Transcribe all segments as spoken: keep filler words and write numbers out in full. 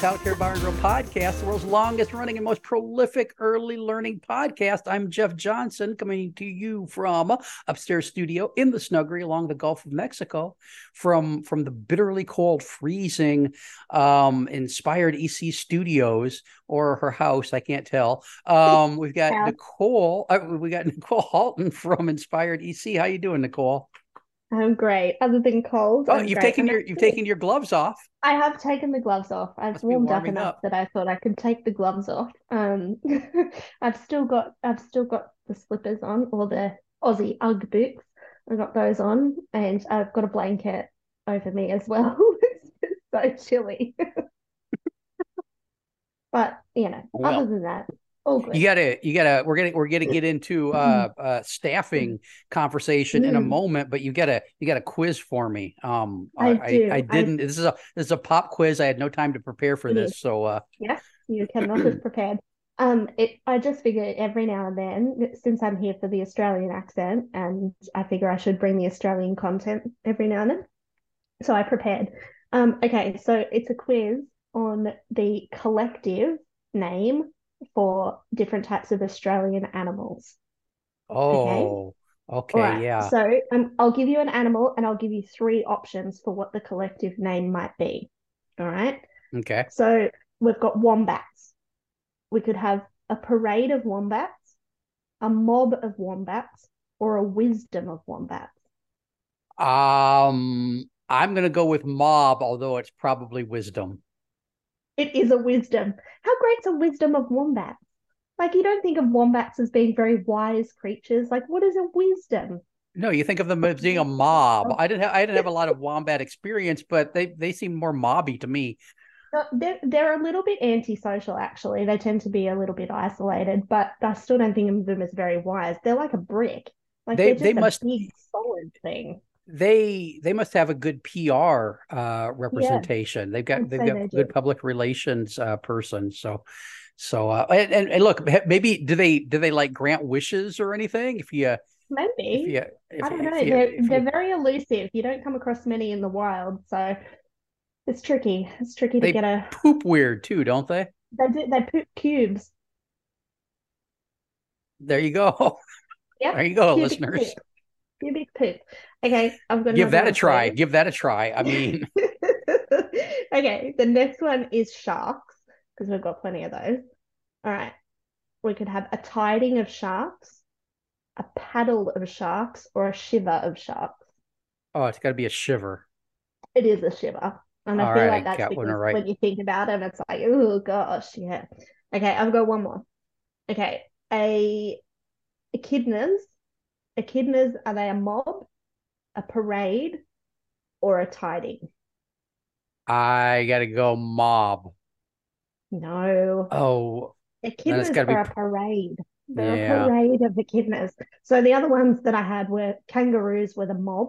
Childcare Bar and Girl podcast, the world's longest running and most prolific early learning podcast. I'm Jeff Johnson, coming to you from upstairs studio in the Snuggery along the Gulf of Mexico from, from the bitterly cold, freezing um, Inspired E C studios or her house. I can't tell. Um, we've got yeah. Nicole. Uh, we got Nicole Halton from Inspired E C. How you doing, Nicole? I'm great. Other than cold. Oh, I'm you've great. taken I'm your you've taken your gloves off. I have taken the gloves off. I've Must warmed up enough up. that I thought I could take the gloves off. Um, I've still got I've still got the slippers on, or the Aussie UGG boots. I got those on, and I've got a blanket over me as well. It's so chilly. But you know, well. other than that. You gotta, you gotta. We're gonna, we're gonna get into uh, uh, staffing conversation mm. in a moment, but you gotta, you got a quiz for me. Um, I, I, do. I, I didn't. I, this is a, this is a pop quiz. I had no time to prepare for this, so uh, yes, you cannot have prepared. Um, it. I just figured every now and then, since I'm here for the Australian accent, and I figure I should bring the Australian content every now and then. So I prepared. Um, okay, so it's a quiz on the collective name for different types of Australian animals. Oh, okay, okay right. yeah. So um, I'll give you an animal and I'll give you three options for what the collective name might be. All right? Okay. So we've got wombats. We could have a parade of wombats, a mob of wombats, or a wisdom of wombats. Um, I'm going to go with mob, although it's probably wisdom. It is a wisdom. How great's a wisdom of wombats? Like, you don't think of wombats as being very wise creatures. Like, what is a wisdom? No, you think of them as being a mob. I didn't have, I didn't have a lot of wombat experience, but they, they seem more mobby to me. No, they're, they're a little bit antisocial, actually. They tend to be a little bit isolated, but I still don't think of them as very wise. They're like a brick. Like, they, they're just they a must... big, solid thing. They they must have a good P R uh, representation. Yeah, they've got they've got a good public relations uh, person. So so uh, and, and and look, maybe do they do they like grant wishes or anything? If you maybe if you, if, I don't know. You, they're they're you, very elusive. You don't come across many in the wild, so it's tricky. It's tricky to get a poop weird too, don't they? They do. They poop cubes. There you go. Yep. There you go, cubic listeners. Poop. Cubic poop. Okay, I'm gonna give that a try. One. Give that a try. I mean, okay. The next one is sharks, because we've got plenty of those. All right, we could have a tiding of sharks, a paddle of sharks, or a shiver of sharks. Oh, it's got to be a shiver. It is a shiver, and All I feel right, like that's because right. when you think about it, it's like, oh gosh, yeah. Okay, I've got one more. Okay, a echidnas. Echidnas, are they a mob, a parade, or a tiding? I gotta go mob. No. Oh. Echidnas are be... a parade. They're yeah. a parade of echidnas. So the other ones that I had were kangaroos were the mob.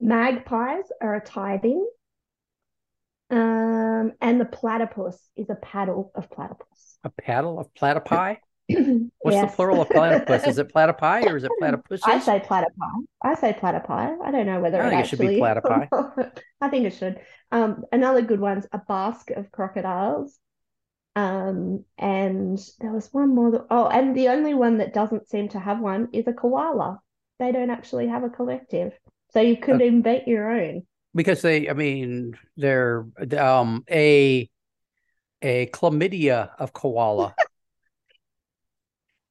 Magpies are a tiding. Um, and the platypus is a paddle of platypus. A paddle of platypi? What's yes. the plural of platypus? Is it platypi or is it platypuses? I say platypi. I say platypi. I don't know whether I it, think actually... it should be platypi. I think it should. Um, another good one's a basque of crocodiles. Um, and there was one more. That... Oh, and the only one that doesn't seem to have one is a koala. They don't actually have a collective, so you could uh, invent your own. Because they, I mean, they're um a a chlamydia of koala.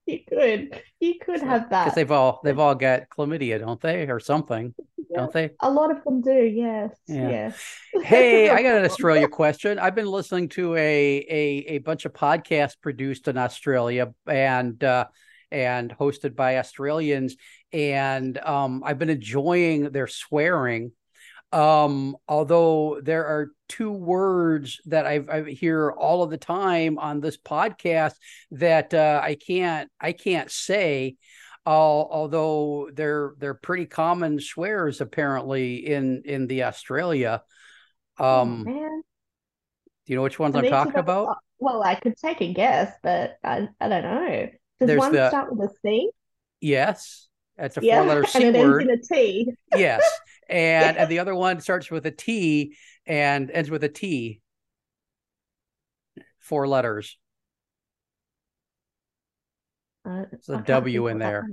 You could, you could so, have that. Because they've all, they've all got chlamydia, don't they, or something, yeah. don't they? A lot of them do, yes, yeah. yes. Hey, I got an Australia question. I've been listening to a a a bunch of podcasts produced in Australia and uh, and hosted by Australians, and um, I've been enjoying their swearing. Um, although there are two words that I've, I hear all of the time on this podcast that uh, I can't I can't say, uh, although they're they're pretty common swears apparently in in the Australia. Um, oh, man. Do you know which ones I I'm talking about? Not, well, I could take a guess, but I, I don't know. Does There's one the, start with a C? Yes, that's a yeah, four-letter C and it word. Ends in a T. Yes. And, yeah. and the other one starts with a T and ends with a T. Four letters. Uh, There's a W in there.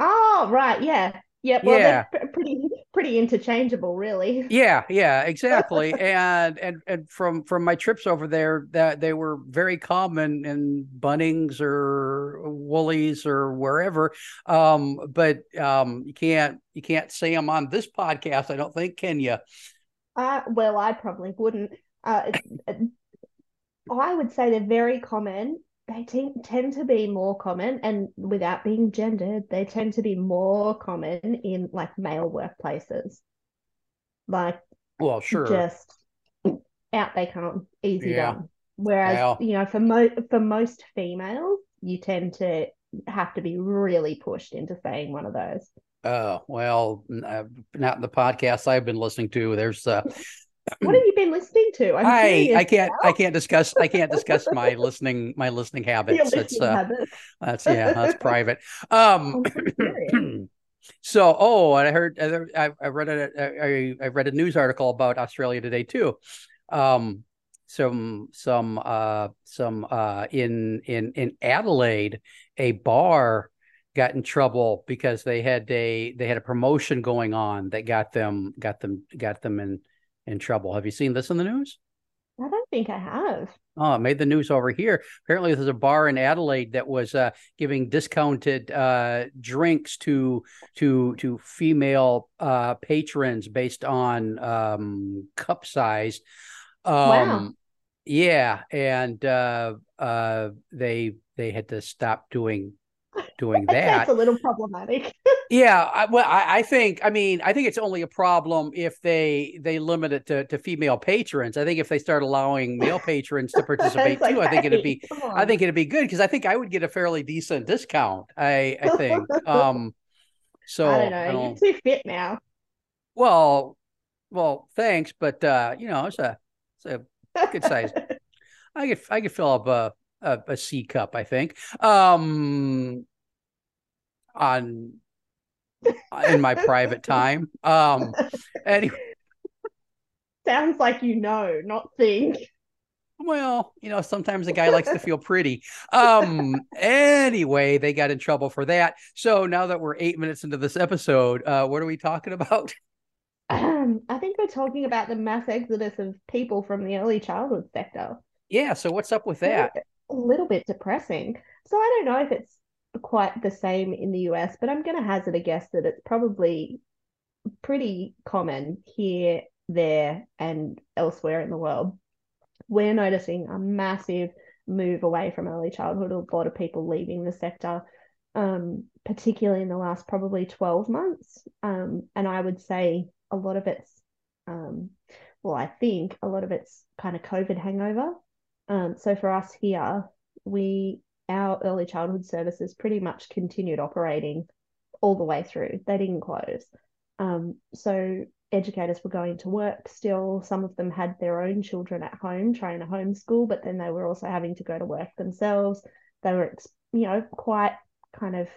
Oh, right. Yeah. Yeah. Well, yeah. They're p- pretty, pretty interchangeable, really. Yeah. Yeah, exactly. and, and, and from, from my trips over there, that they were very common in Bunnings or Woolies or wherever. Um, but um, you can't, you can't say them on this podcast, I don't think, can you? Uh, well, I probably wouldn't. Uh, I would say they're very common. They t- tend to be more common, and without being gendered, they tend to be more common in like male workplaces. Like, well, sure, just out they come, easy yeah. done. Whereas well. you know, for mo- for most females, you tend to have to be really pushed into saying one of those. Oh well, uh, not in the podcasts I've been listening to. There's. Uh... What have you been listening to? I'm I I can't now. I can't discuss I can't discuss my listening my listening habits. That's uh, habits. that's yeah that's private. Um, so oh, and I heard I I read a I, I read a news article about Australia today too. Um, some some uh some uh in in in Adelaide, a bar got in trouble because they had a they had a promotion going on that got them got them got them in. in trouble. Have you seen this in the news? I don't think I have. Oh, it made the news over here. Apparently there's a bar in Adelaide that was uh, giving discounted uh, drinks to to to female uh, patrons based on um, cup size. Um, wow. Yeah. And uh, uh, they they had to stop doing doing that. It's a little problematic. yeah I, well I, I think I mean I think it's only a problem if they they limit it to, to female patrons. I think if they start allowing male patrons to participate like, too, I think hey, it'd be I think it'd be good because I think I would get a fairly decent discount. I I think um so I don't know. I don't, you're too fit now. Well well thanks, but uh you know it's a it's a good size. I could I could fill up a A, a C cup, I think, um, on in my private time. Um, anyway, sounds like you know, not think. Well, you know, sometimes a guy likes to feel pretty. Um, anyway, they got in trouble for that. So now that we're eight minutes into this episode, uh, what are we talking about? Um, I think we're talking about the mass exodus of people from the early childhood sector. Yeah. So what's up with that? A little bit depressing. So I don't know if it's quite the same in the U S, but I'm going to hazard a guess that it's probably pretty common here, there, and elsewhere in the world. We're noticing a massive move away from early childhood, a lot of people leaving the sector, um, particularly in the last probably twelve months. Um, and I would say a lot of it's, um, well, I think a lot of it's kind of COVID hangover. Um, so for us here, we our early childhood services pretty much continued operating all the way through. They didn't close. Um, so educators were going to work still. Some of them had their own children at home trying to homeschool, but then they were also having to go to work themselves. They were, you know, quite kind of,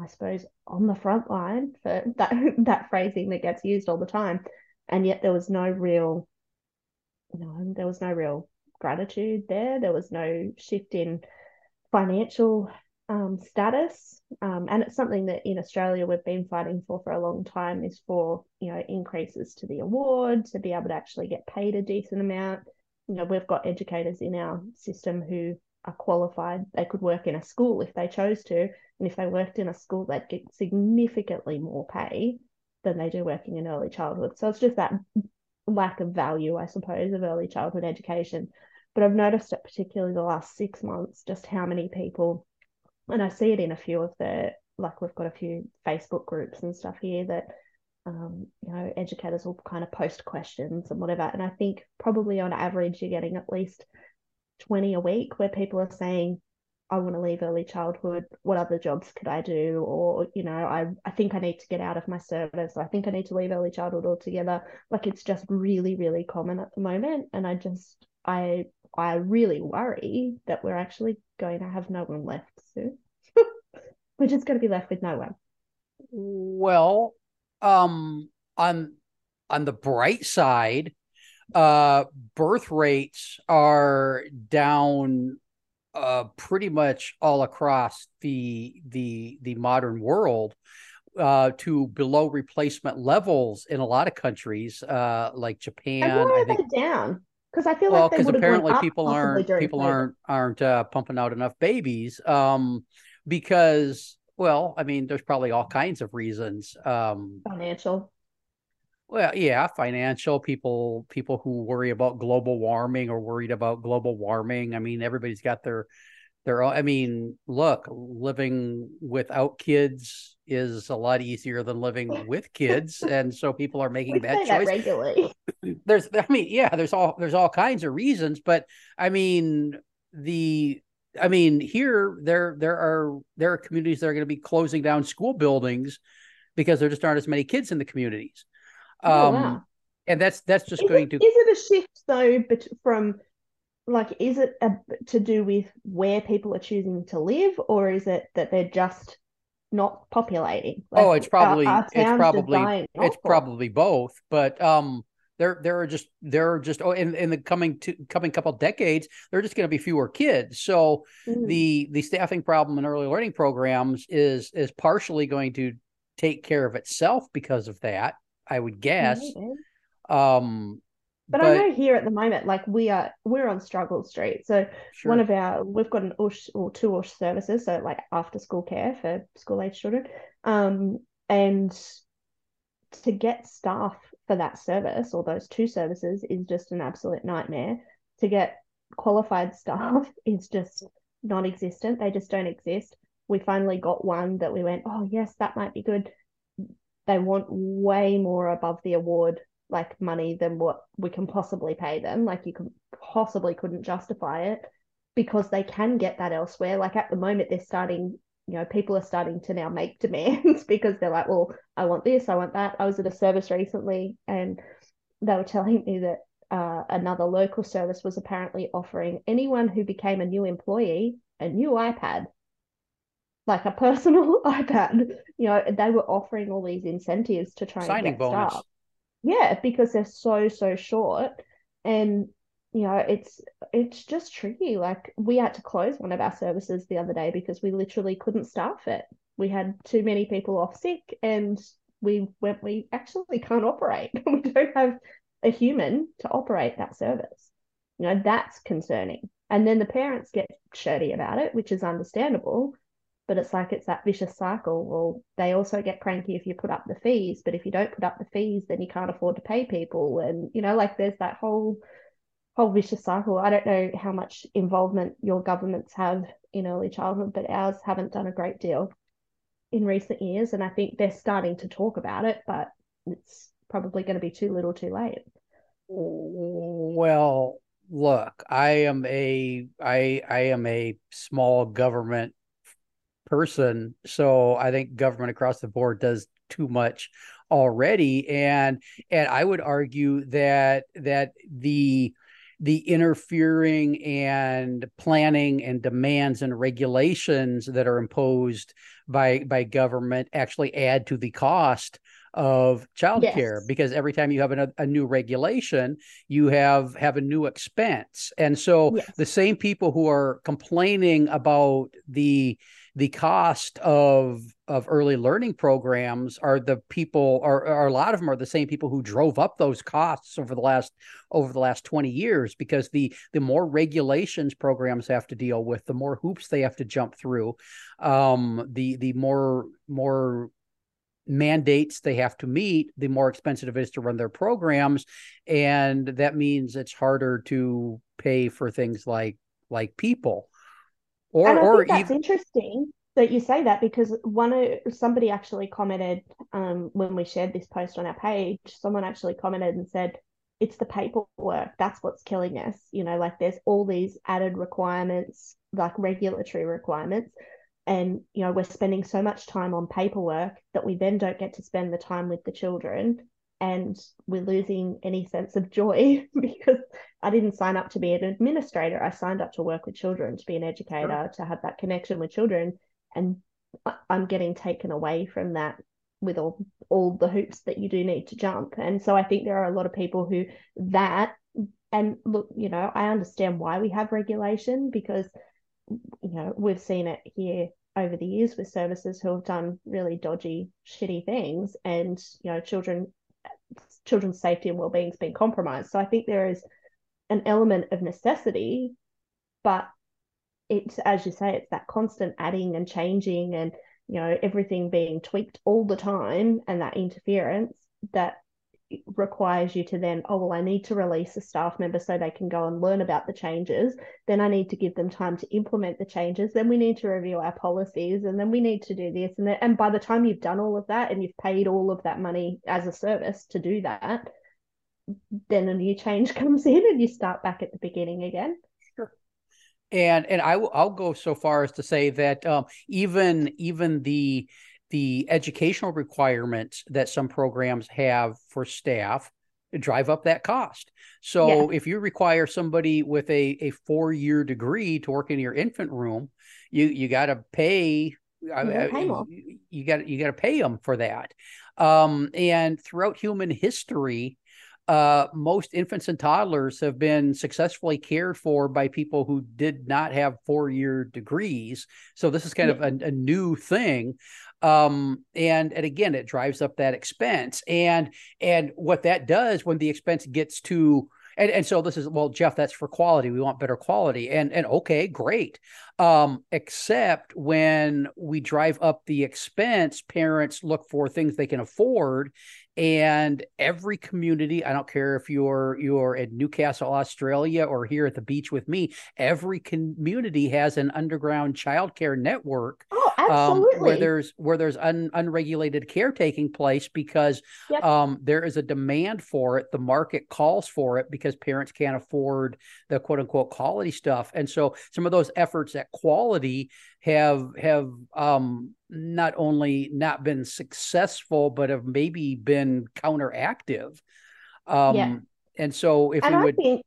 I suppose, on the front line for that, that phrasing that gets used all the time. And yet there was no real, you know, there was no real gratitude there. There was no shift in financial um, status, um, and it's something that in Australia we've been fighting for for a long time. Is for you know increases to the award, to be able to actually get paid a decent amount. You know, we've got educators in our system who are qualified. They could work in a school if they chose to, and if they worked in a school, they'd get significantly more pay than they do working in early childhood. So it's just that lack of value, I suppose, of early childhood education. But I've noticed it particularly the last six months, just how many people, and I see it in a few of the, like we've got a few Facebook groups and stuff here that, um, you know, educators will kind of post questions and whatever. And I think probably on average, you're getting at least twenty a week where people are saying, I want to leave early childhood, what other jobs could I do? Or, you know, I, I think I need to get out of my service. I think I need to leave early childhood altogether. Like, it's just really, really common at the moment. And I just, I, I really worry that we're actually going to have no one left soon. We're just going to be left with no one. Well, um, on, on the bright side, uh, birth rates are down Uh, pretty much all across the the the modern world uh, to below replacement levels in a lot of countries, uh, like Japan. And why are I think, they down? Because I feel well, like they would have gone up. Well, because apparently people aren't people COVID. aren't aren't uh, pumping out enough babies. Um, because well, I mean, there's probably all kinds of reasons. Um, Financial. Well, yeah, financial people, people who worry about global warming or worried about global warming. I mean, everybody's got their, their own. I mean, look, living without kids is a lot easier than living with kids. And so people are making that choice. Regularly. There's, I mean, yeah, there's all, there's all kinds of reasons, but I mean, the, I mean, here there, there are, there are communities that are going to be closing down school buildings because there just aren't as many kids in the communities. Um, oh, wow. And that's that's just is going it, to. Is it a shift though? But from, like, is it a, to do with where people are choosing to live, or is it that they're just not populating? Like, oh, it's probably our, our it's probably it's probably both. But um, there there are just there are just oh, in in the coming two, coming couple decades, there are just going to be fewer kids. So mm. the the staffing problem in early learning programs is is partially going to take care of itself because of that, I would guess. Um, but, but I know here at the moment, like we are, we're on Struggle Street. So sure. one of our, we've got an OOSH or two OOSH services. So like after school care for school age children. Um, and to get staff for that service or those two services is just an absolute nightmare. To get qualified staff is just non-existent. They just don't exist. We finally got one that we went, oh yes, that might be good. They want way more above the award, like, money than what we can possibly pay them. Like, you can possibly couldn't justify it because they can get that elsewhere. Like, at the moment, they're starting, you know, people are starting to now make demands because they're like, well, I want this, I want that. I was at a service recently and they were telling me that uh, another local service was apparently offering anyone who became a new employee a new iPad. Like a personal iPad, you know, they were offering all these incentives to try Signing and get bonus. Staff. Yeah, because they're so, so short. And, you know, it's it's just tricky. Like, we had to close one of our services the other day because we literally couldn't staff it. We had too many people off sick and we went, we actually can't operate. We don't have a human to operate that service. You know, that's concerning. And then the parents get shirty about it, which is understandable. But it's like, it's that vicious cycle. Well, they also get cranky if you put up the fees, but if you don't put up the fees, then you can't afford to pay people. And, you know, like there's that whole, whole vicious cycle. I don't know how much involvement your governments have in early childhood, but ours haven't done a great deal in recent years. And I think they're starting to talk about it, but it's probably going to be too little too late. Well, look, I am a, I, I am a small government person. So I think government across the board does too much already. And, and I would argue that, that the, the interfering and planning and demands and regulations that are imposed by, by government actually add to the cost of childcare, yes. because every time you have an, a new regulation, you have, have a new expense. And so yes. the same people who are complaining about the the cost of of early learning programs are the people, are, are a lot of them are the same people who drove up those costs over the last over the last twenty years, because the the more regulations programs have to deal with, the more hoops they have to jump through, um, the the more more mandates they have to meet, the more expensive it is to run their programs, and that means it's harder to pay for things like like people. Or, and I or think that's even... interesting that you say that, because one of, somebody actually commented um, when we shared this post on our page, someone actually commented and said, it's the paperwork. That's what's killing us. You know, like there's all these added requirements, like regulatory requirements. And, you know, we're spending so much time on paperwork that we then don't get to spend the time with the children. And we're losing any sense of joy, because I didn't sign up to be an administrator. I signed up to work with children, to be an educator, to have that connection with children. And I'm getting taken away from that with all, all the hoops that you do need to jump. And so I think there are a lot of people who that, and look, you know, I understand why we have regulation, because, you know, we've seen it here over the years with services who have done really dodgy, shitty things, and, you know, children children's safety and well-being has been compromised. So I think there is an element of necessity, but it's, as you say, it's that constant adding and changing and, you know, everything being tweaked all the time, and that interference that requires you to then, oh, well, I need to release a staff member so they can go and learn about the changes. Then I need to give them time to implement the changes. Then we need to review our policies, and then we need to do this. And, and by the time you've done all of that and you've paid all of that money as a service to do that, then a new change comes in and you start back at the beginning again. Sure. And, and I w- I'll go so far as to say that um, even, even the The educational requirements that some programs have for staff drive up that cost. So yeah. If you require somebody with a, a four-year degree to work in your infant room, you you got to pay, you, you got you got to pay them for that. Um, and throughout human history, uh, most infants and toddlers have been successfully cared for by people who did not have four-year degrees. So this is kind yeah. of a, a new thing. Um, and, and again, it drives up that expense, and, and what that does when the expense gets to, and, and so this is, well, Jeff, that's for quality. We want better quality, and, and okay, great. Um, except when we drive up the expense, parents look for things they can afford. And every community, I don't care if you're you're in Newcastle, Australia, or here at the beach with me, every community has an underground childcare network. Oh, absolutely. Um, where there's where there's un, unregulated care taking place, because yep. um, there is a demand for it. The market calls for it because parents can't afford the quote unquote quality stuff. And so some of those efforts at quality have have um, not only not been successful, but have maybe been counteractive. Um, yeah. And so if and you I would... think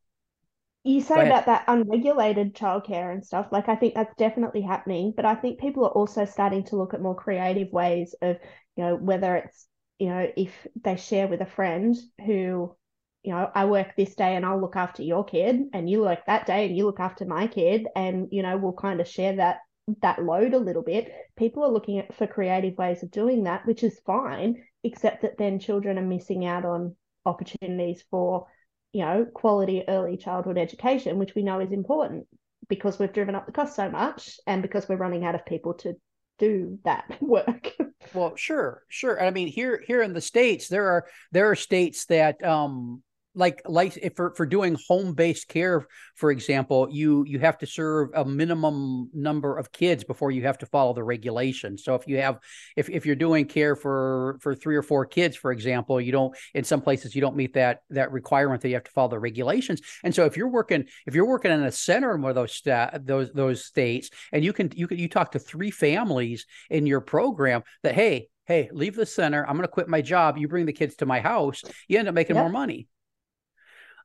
you say about that unregulated childcare and stuff, like I think that's definitely happening, but I think people are also starting to look at more creative ways of, you know, whether it's, you know, if they share with a friend who, you know, I work this day and I'll look after your kid, and you work that day and you look after my kid, and, you know, we'll kind of share that that load a little bit. People are looking at for creative ways of doing that, which is fine, except that then children are missing out on opportunities for, you know, quality early childhood education, which we know is important because we've driven up the cost so much and because we're running out of people to do that work. Well, sure, sure. I mean, here here in the States, there are there are states that um Like, like if for, for doing home-based care, for example, you you have to serve a minimum number of kids before you have to follow the regulations. So if you have, if if you're doing care for for three or four kids, for example, you don't, in some places you don't meet that that requirement that you have to follow the regulations. And so if you're working if you're working in a center in one of those sta- those those states, and you can you can you talk to three families in your program that, hey hey leave the center, I'm going to quit my job, you bring the kids to my house, you end up making yep. more money.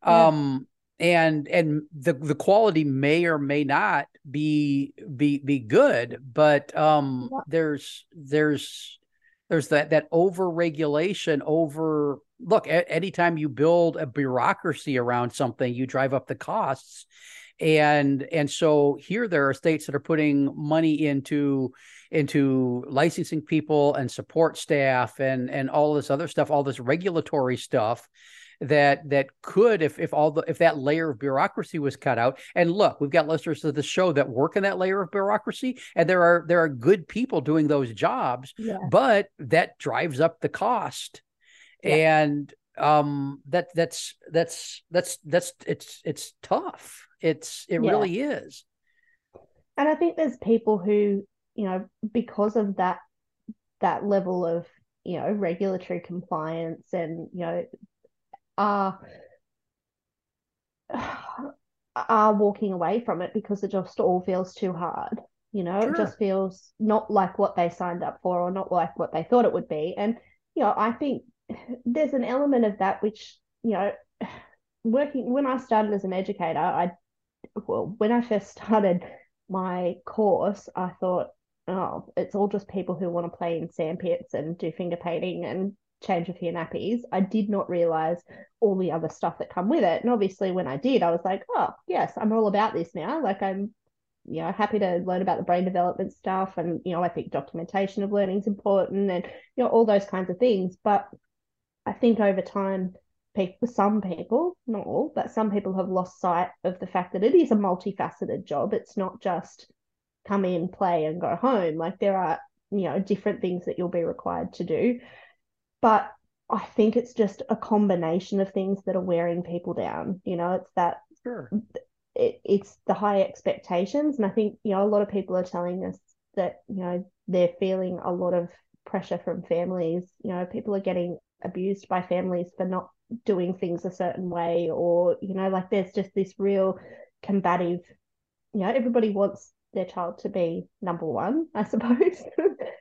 Yeah. Um, and, and the, the quality may or may not be, be, be good, but, um, yeah. there's, there's, there's that, that over regulation over look, a, anytime you build a bureaucracy around something, you drive up the costs, And and so here there are states that are putting money into into licensing people and support staff and and all this other stuff, all this regulatory stuff that that could, if if all the if that layer of bureaucracy was cut out. And look, we've got listeners to the show that work in that layer of bureaucracy, and there are there are good people doing those jobs, yeah. but that drives up the cost. Yeah. And um that that's that's that's that's it's it's tough. It's, it yeah. really is. And I think there's people who, you know, because of that, that level of, you know, regulatory compliance and, you know, are, are walking away from it because it just all feels too hard. You know, sure. It just feels not like what they signed up for or not like what they thought it would be. And, you know, I think there's an element of that, which, you know, working, when I started as an educator, I Well, when I first started my course, I thought, oh, it's all just people who want to play in sandpits and do finger painting and change a few nappies. I did not realise all the other stuff that come with it. And obviously when I did, I was like, oh, yes, I'm all about this now. Like I'm, you know, happy to learn about the brain development stuff. And, you know, I think documentation of learning is important and, you know, all those kinds of things. But I think over time, people, some people, not all, but some people have lost sight of the fact that it is a multifaceted job. It's not just come in, play and go home. Like there are, you know, different things that you'll be required to do. But I think it's just a combination of things that are wearing people down. You know, it's that sure. it, it's the high expectations. And I think, you know, a lot of people are telling us that, you know, they're feeling a lot of pressure from families. You know, people are getting abused by families for not doing things a certain way, or, you know, like there's just this real combative, you know, everybody wants their child to be number one, I suppose.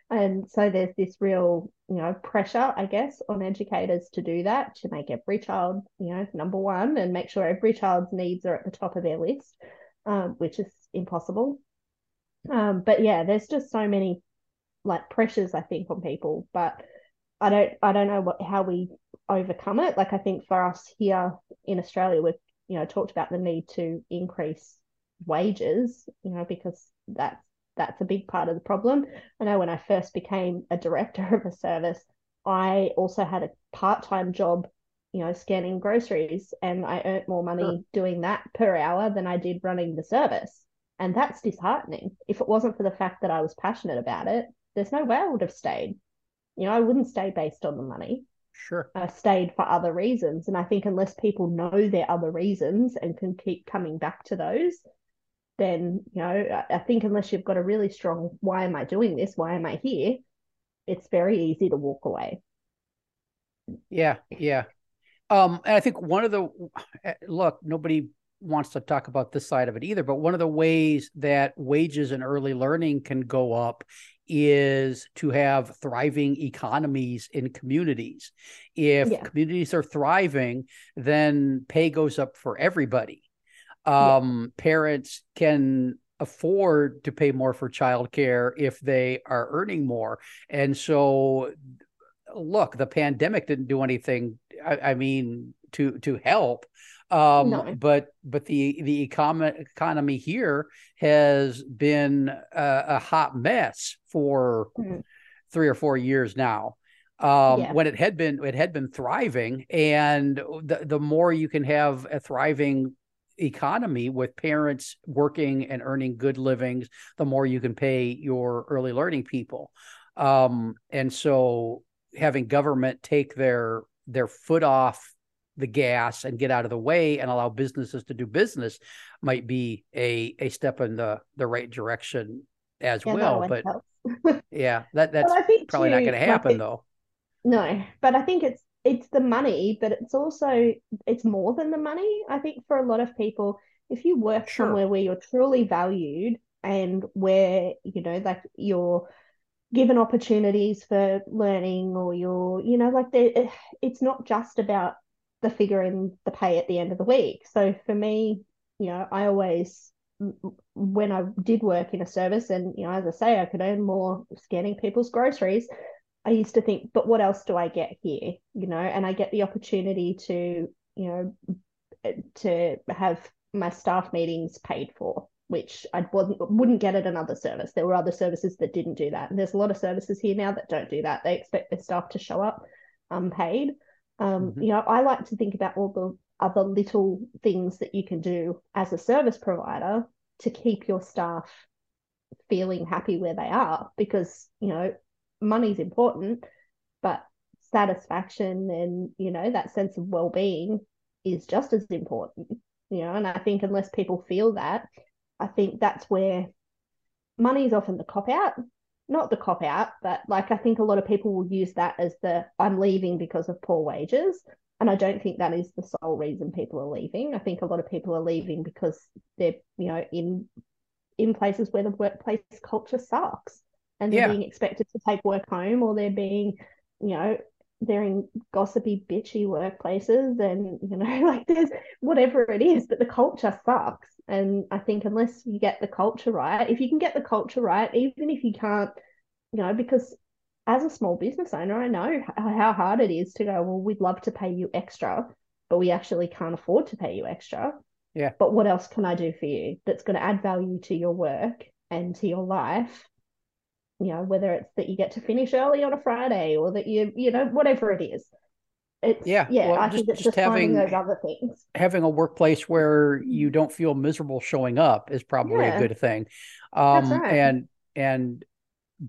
And so there's this real, you know, pressure, I guess, on educators to do that, to make every child, you know, number one and make sure every child's needs are at the top of their list, um, which is impossible. Um, but yeah, there's just so many like pressures, I think, on people, but I don't, I don't know what, how we overcome it. Like I think for us here in Australia, we've, you know, talked about the need to increase wages, you know, because that's that's a big part of the problem. I know when I first became a director of a service, I also had a part-time job, you know, scanning groceries, and I earned more money sure. doing that per hour than I did running the service. And that's disheartening. If it wasn't for the fact that I was passionate about it, there's no way I would have stayed. You know, I wouldn't stay based on the money. Sure. Uh, stayed for other reasons. And I think unless people know their other reasons and can keep coming back to those, then, you know, I think unless you've got a really strong, why am I doing this? Why am I here? It's very easy to walk away. Yeah. Yeah. Um, and I think one of the, look, nobody wants to talk about this side of it either, but one of the ways that wages in early learning can go up is to have thriving economies in communities. If yeah. communities are thriving, then pay goes up for everybody. Um, yeah. Parents can afford to pay more for childcare if they are earning more. And so, look, the pandemic didn't do anything, I, I mean, to to help. Um, no. But but the the econ- economy here has been a, a hot mess for mm-hmm. three or four years now. Um, yeah. When it had been it had been thriving, and the the more you can have a thriving economy with parents working and earning good livings, the more you can pay your early learning people. Um, and so having government take their their foot off the gas and get out of the way and allow businesses to do business might be a, a step in the, the right direction as yeah, well. But yeah, that, that's probably too, not going to happen like it, though. No, but I think it's, it's the money, but it's also, it's more than the money. I think for a lot of people, if you work sure. somewhere where you're truly valued and where, you know, like you're given opportunities for learning, or you're, you know, like they, it's not just about the figure in the pay at the end of the week. So for me, you know, I always, when I did work in a service and, you know, as I say, I could earn more scanning people's groceries, I used to think, but what else do I get here? You know, and I get the opportunity to, you know, to have my staff meetings paid for, which I wasn't, wouldn't get at another service. There were other services that didn't do that. And there's a lot of services here now that don't do that. They expect their staff to show up unpaid. Um, mm-hmm. You know, I like to think about all the other little things that you can do as a service provider to keep your staff feeling happy where they are, because, you know, money's important, but satisfaction and, you know, that sense of well-being is just as important, you know. And I think unless people feel that, I think that's where money is often the cop-out, not the cop-out, but like I think a lot of people will use that as the I'm leaving because of poor wages. And I don't think that is the sole reason people are leaving. I think a lot of people are leaving because they're, you know, in in places where the workplace culture sucks and they're yeah. being expected to take work home, or they're being, you know, they're in gossipy, bitchy workplaces and, you know, like there's whatever it is, but the culture sucks. And I think unless you get the culture right, if you can get the culture right, even if you can't, you know, because as a small business owner, I know how hard it is to go, well, we'd love to pay you extra, but we actually can't afford to pay you extra. Yeah. But what else can I do for you that's going to add value to your work and to your life? You know, whether it's that you get to finish early on a Friday or that you, you know, whatever it is. It's, yeah. Yeah. Well, I just, think it's just, just having those other things. Having a workplace where you don't feel miserable showing up is probably yeah. a good thing. Um, That's right. And, and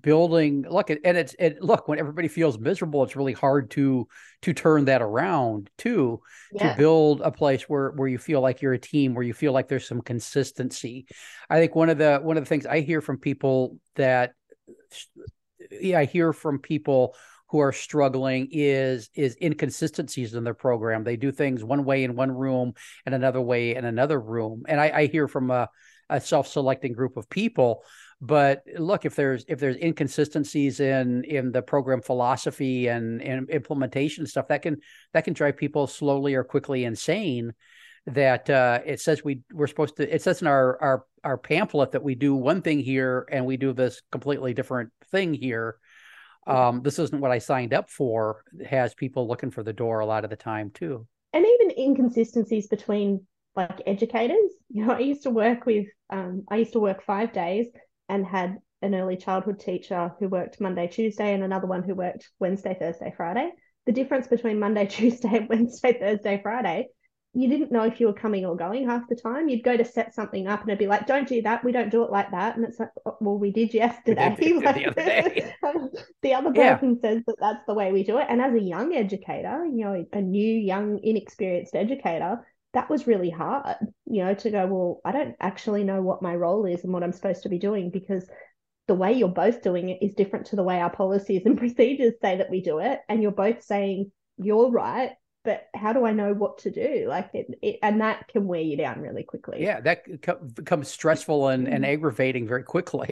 building, look, and it's, it, look, when everybody feels miserable, it's really hard to, to turn that around too, yeah. to build a place where, where you feel like you're a team, where you feel like there's some consistency. I think one of the, one of the things I hear from people that, yeah, I hear from people who are struggling is is inconsistencies in their program. They do things one way in one room and another way in another room. And I, I hear from a, a self-selecting group of people. But look, if there's if there's inconsistencies in in the program philosophy and, and implementation stuff, that can that can drive people slowly or quickly insane. That uh, it says we we're supposed to. It says in our our our pamphlet that we do one thing here and we do this completely different thing here. Um, this isn't what I signed up for. It has people looking for the door a lot of the time too. And even inconsistencies between like educators. You know, I used to work with. Um, I used to work five days and had an early childhood teacher who worked Monday, Tuesday, and another one who worked Wednesday, Thursday, Friday. The difference between Monday, Tuesday, and Wednesday, Thursday, Friday. You didn't know if you were coming or going half the time. You'd go to set something up and it'd be like, don't do that. We don't do it like that. And it's like, oh, well, we did yesterday. We did, like, the other day. The other person yeah. says that that's the way we do it. And as a young educator, you know, a new, young, inexperienced educator, that was really hard, you know, to go, well, I don't actually know what my role is and what I'm supposed to be doing, because the way you're both doing it is different to the way our policies and procedures say that we do it. And you're both saying you're right, but how do I know what to do? Like it, it, and that can wear you down really quickly. Yeah, that co- becomes stressful and, and aggravating very quickly.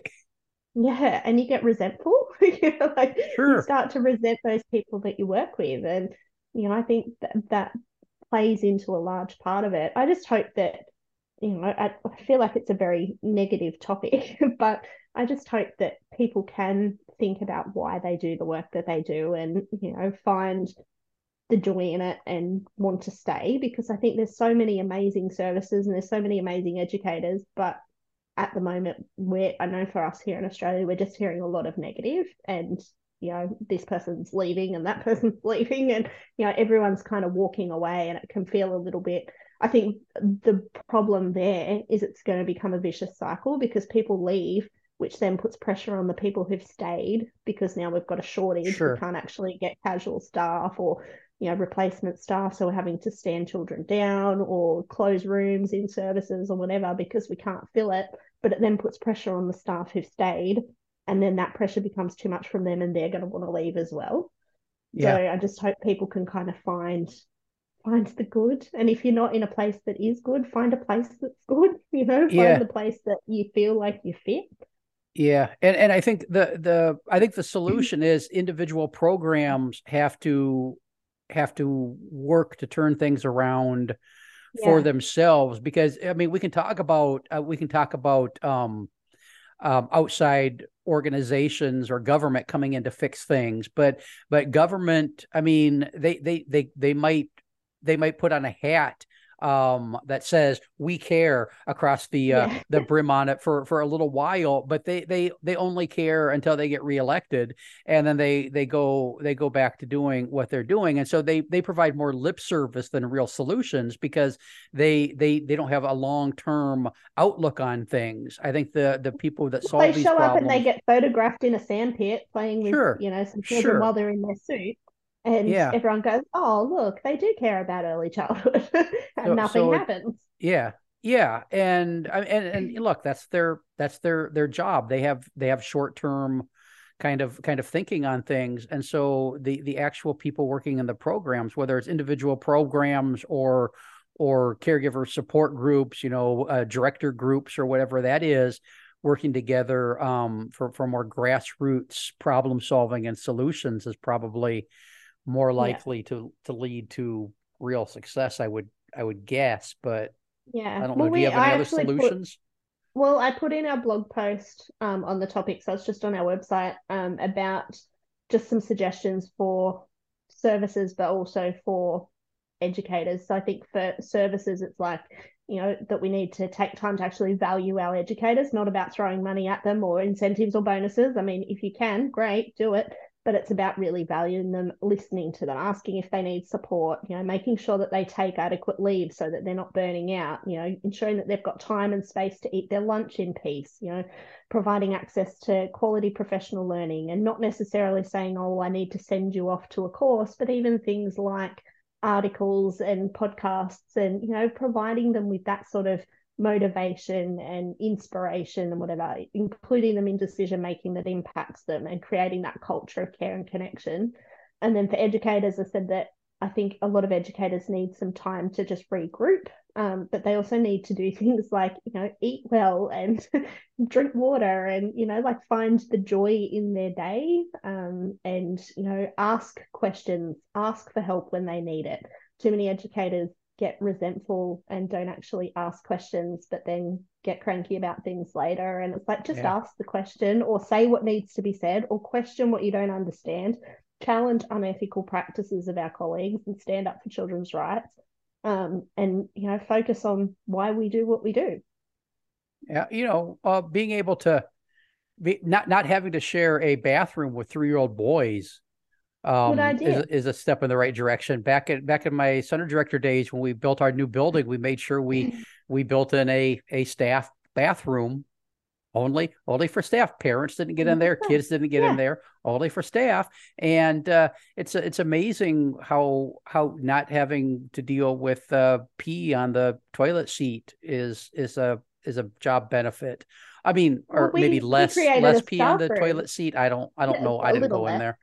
Yeah, and you get resentful. You know, like sure. you start to resent those people that you work with. And, you know, I think that, that plays into a large part of it. I just hope that, you know, I, I feel like it's a very negative topic, but I just hope that people can think about why they do the work that they do and, you know, find the joy in it and want to stay, because I think there's so many amazing services and there's so many amazing educators, but at the moment we're I know for us here in Australia, we're just hearing a lot of negative and, you know, this person's leaving and that person's leaving and, you know, everyone's kind of walking away, and it can feel a little bit, I think the problem there is it's going to become a vicious cycle because people leave, which then puts pressure on the people who've stayed, because now we've got a shortage. Sure. We can't actually get casual staff or, you know, replacement staff, so we're having to stand children down or close rooms in services or whatever because we can't fill it. But it then puts pressure on the staff who've stayed, and then that pressure becomes too much from them and they're going to want to leave as well. Yeah. So I just hope people can kind of find find the good, and if you're not in a place that is good, find a place that's good, you know, find yeah. the place that you feel like you fit. Yeah. And and I think the the I think the solution is individual programs have to have to work to turn things around yeah. for themselves, because I mean, we can talk about, uh, we can talk about um, um, outside organizations or government coming in to fix things, but, but government, I mean, they, they, they, they might, they might put on a hat um, that says "We Care" across the uh, yeah. the brim on it for for a little while, but they they they only care until they get reelected, and then they they go they go back to doing what they're doing, and so they they provide more lip service than real solutions because they they they don't have a long term outlook on things. I think the the people that solve they these show problems, up and they get photographed in a sandpit playing with sure. you know some children sure. while they're in their suit. And yeah. everyone goes, oh, look, they do care about early childhood, and so, nothing so happens. It, yeah, yeah, and and and look, that's their that's their their job. They have they have short term kind of kind of thinking on things, and so the the actual people working in the programs, whether it's individual programs or or caregiver support groups, you know, uh, director groups or whatever that is, working together um, for for more grassroots problem solving and solutions is probably more likely yeah. to to lead to real success, I would I would guess, but yeah, I don't well, know. Do we, you have any I other solutions? Put, well, I put in our blog post um, on the topic, so it's just on our website um, about just some suggestions for services, but also for educators. So I think for services, it's like, you know, that we need to take time to actually value our educators, not about throwing money at them or incentives or bonuses. I mean, if you can, great, do it. But it's about really valuing them, listening to them, asking if they need support, you know, making sure that they take adequate leave so that they're not burning out, you know, ensuring that they've got time and space to eat their lunch in peace, you know, providing access to quality professional learning and not necessarily saying, oh, I need to send you off to a course, but even things like articles and podcasts and, you know, providing them with that sort of motivation and inspiration and whatever, including them in decision making that impacts them and creating that culture of care and connection. And then for educators, I said that I think a lot of educators need some time to just regroup, um, but they also need to do things like, you know, eat well and drink water and, you know, like find the joy in their day, um, and, you know, ask questions, ask for help when they need it. Too many educators get resentful and don't actually ask questions, but then get cranky about things later. And it's like, just yeah. ask the question or say what needs to be said or question what you don't understand, challenge unethical practices of our colleagues and stand up for children's rights. Um, and, you know, focus on why we do what we do. Yeah. You know, uh, being able to be not, not having to share a bathroom with three-year-old boys Um, is, is a step in the right direction. Back at back in my center director days, when we built our new building, we made sure we we built in a a staff bathroom only only for staff. Parents didn't get in there, kids didn't get yeah. in there, only for staff. And uh, it's it's amazing how how not having to deal with uh, pee on the toilet seat is is a is a job benefit. I mean, or well, we, maybe less less pee on the room. toilet seat. I don't I don't know. I didn't go in there.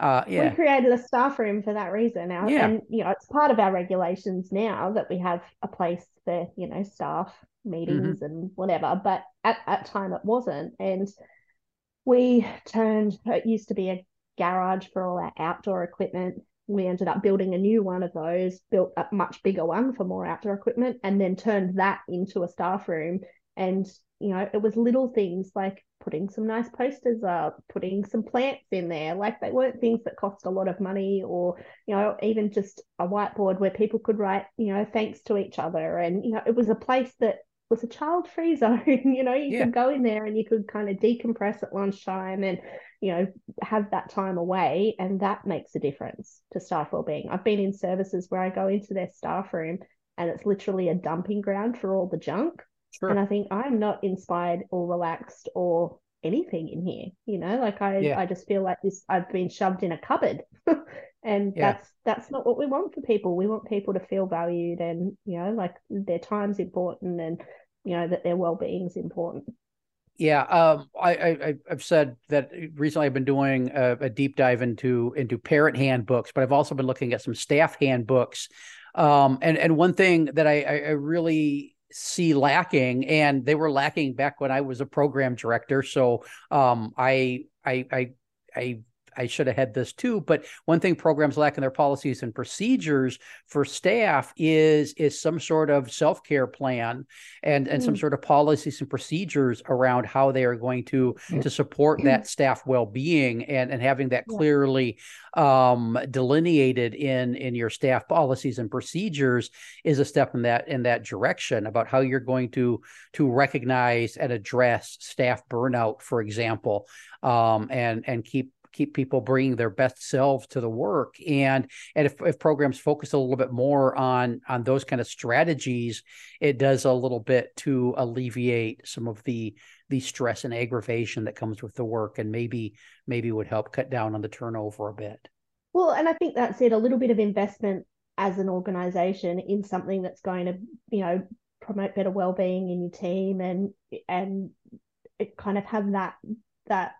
Uh, yeah. We created a staff room for that reason, our, yeah. and you know it's part of our regulations now that we have a place for, you know, staff meetings mm-hmm. and whatever. But at that time it wasn't, and we turned. It used to be a garage for all our outdoor equipment. We ended up building a new one of those, built a much bigger one for more outdoor equipment, and then turned that into a staff room. And you know, it was little things like putting some nice posters up, putting some plants in there. Like they weren't things that cost a lot of money, or, you know, even just a whiteboard where people could write, you know, thanks to each other. And, you know, it was a place that was a child-free zone. You know, you yeah. could go in there and you could kind of decompress at lunchtime and, you know, have that time away. And that makes a difference to staff wellbeing. I've been in services where I go into their staff room and it's literally a dumping ground for all the junk. Sure. And I think I'm not inspired or relaxed or anything in here, you know, like I, yeah. I just feel like this, I've been shoved in a cupboard and yeah. that's, that's not what we want for people. We want people to feel valued and, you know, like their time's important and, you know, that their well-being is important. Yeah. Um, I, I, I've said that recently I've been doing a, a deep dive into, into parent handbooks, but I've also been looking at some staff handbooks. Um, and, and one thing that I, I, I really, see lacking, and they were lacking back when I was a program director. So um, I, I, I, I, I should have had this too. But one thing programs lack in their policies and procedures for staff is, is some sort of self-care plan and, and mm. some sort of policies and procedures around how they are going to, mm. to support mm. that staff well-being, and, and having that clearly um, delineated in, in your staff policies and procedures is a step in that, in that direction about how you're going to, to recognize and address staff burnout, for example, um, and, and keep keep people bringing their best selves to the work. And, and if, if programs focus a little bit more on, on those kind of strategies, it does a little bit to alleviate some of the, the stress and aggravation that comes with the work, and maybe, maybe would help cut down on the turnover a bit. Well, and I think that's it, a little bit of investment as an organization in something that's going to, you know, promote better well-being in your team, and, and it kind of have that, that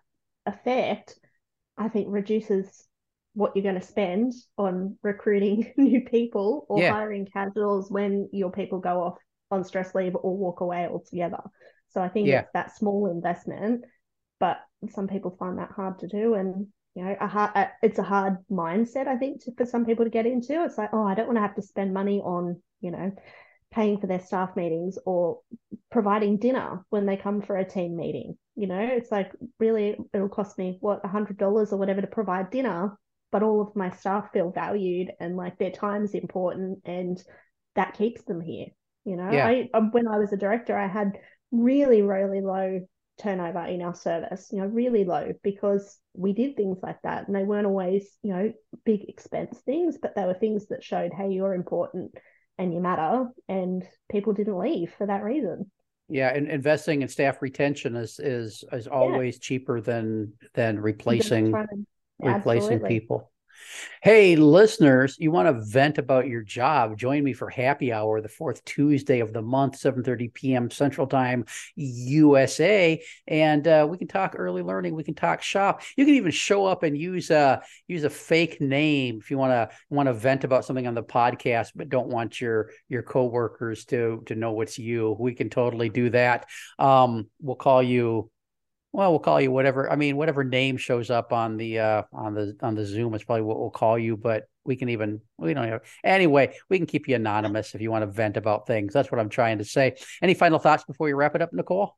effect, I think reduces what you're going to spend on recruiting new people or yeah. hiring casuals when your people go off on stress leave or walk away altogether. So I think yeah. it's that small investment, but some people find that hard to do. And, you know, a hard, a, it's a hard mindset, I think, to, for some people to get into. It's like, oh, I don't want to have to spend money on, you know, paying for their staff meetings or providing dinner when they come for a team meeting. You know, it's like, really, it'll cost me, what, one hundred dollars or whatever to provide dinner, but all of my staff feel valued and like their time's important, and that keeps them here. You know, yeah. I, when I was a director, I had really, really low turnover in our service, you know, really low, because we did things like that, and they weren't always, you know, big expense things, but they were things that showed, hey, you're important and you matter, and people didn't leave for that reason. Yeah, and investing in staff retention is is is always yeah. cheaper than than replacing yeah, replacing absolutely. people. Hey, listeners, you want to vent about your job? Join me for Happy Hour, the fourth Tuesday of the month, seven thirty p.m. Central Time, U S A. And uh, we can talk early learning. We can talk shop. You can even show up and use a, use a fake name if you want to want to vent about something on the podcast, but don't want your, your coworkers to, to know it's you. We can totally do that. Um, we'll call you... Well, we'll call you whatever. I mean, whatever name shows up on the uh, on the on the Zoom is probably what we'll call you. But we can even we don't have anyway. We can keep you anonymous if you want to vent about things. That's what I'm trying to say. Any final thoughts before we wrap it up, Nicole?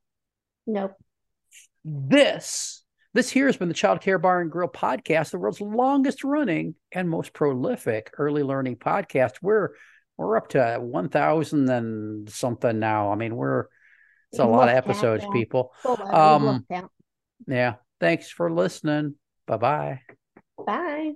No. This this here has been the Childcare Bar and Grill podcast, the world's longest running and most prolific early learning podcast. We're we're up to one thousand and something now. I mean, we're It's a we lot of episodes, out, yeah. people. Um, yeah. Thanks for listening. Bye-bye. Bye.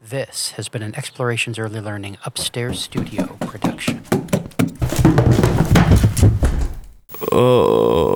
This has been an Explorations Early Learning Upstairs Studio production. Oh.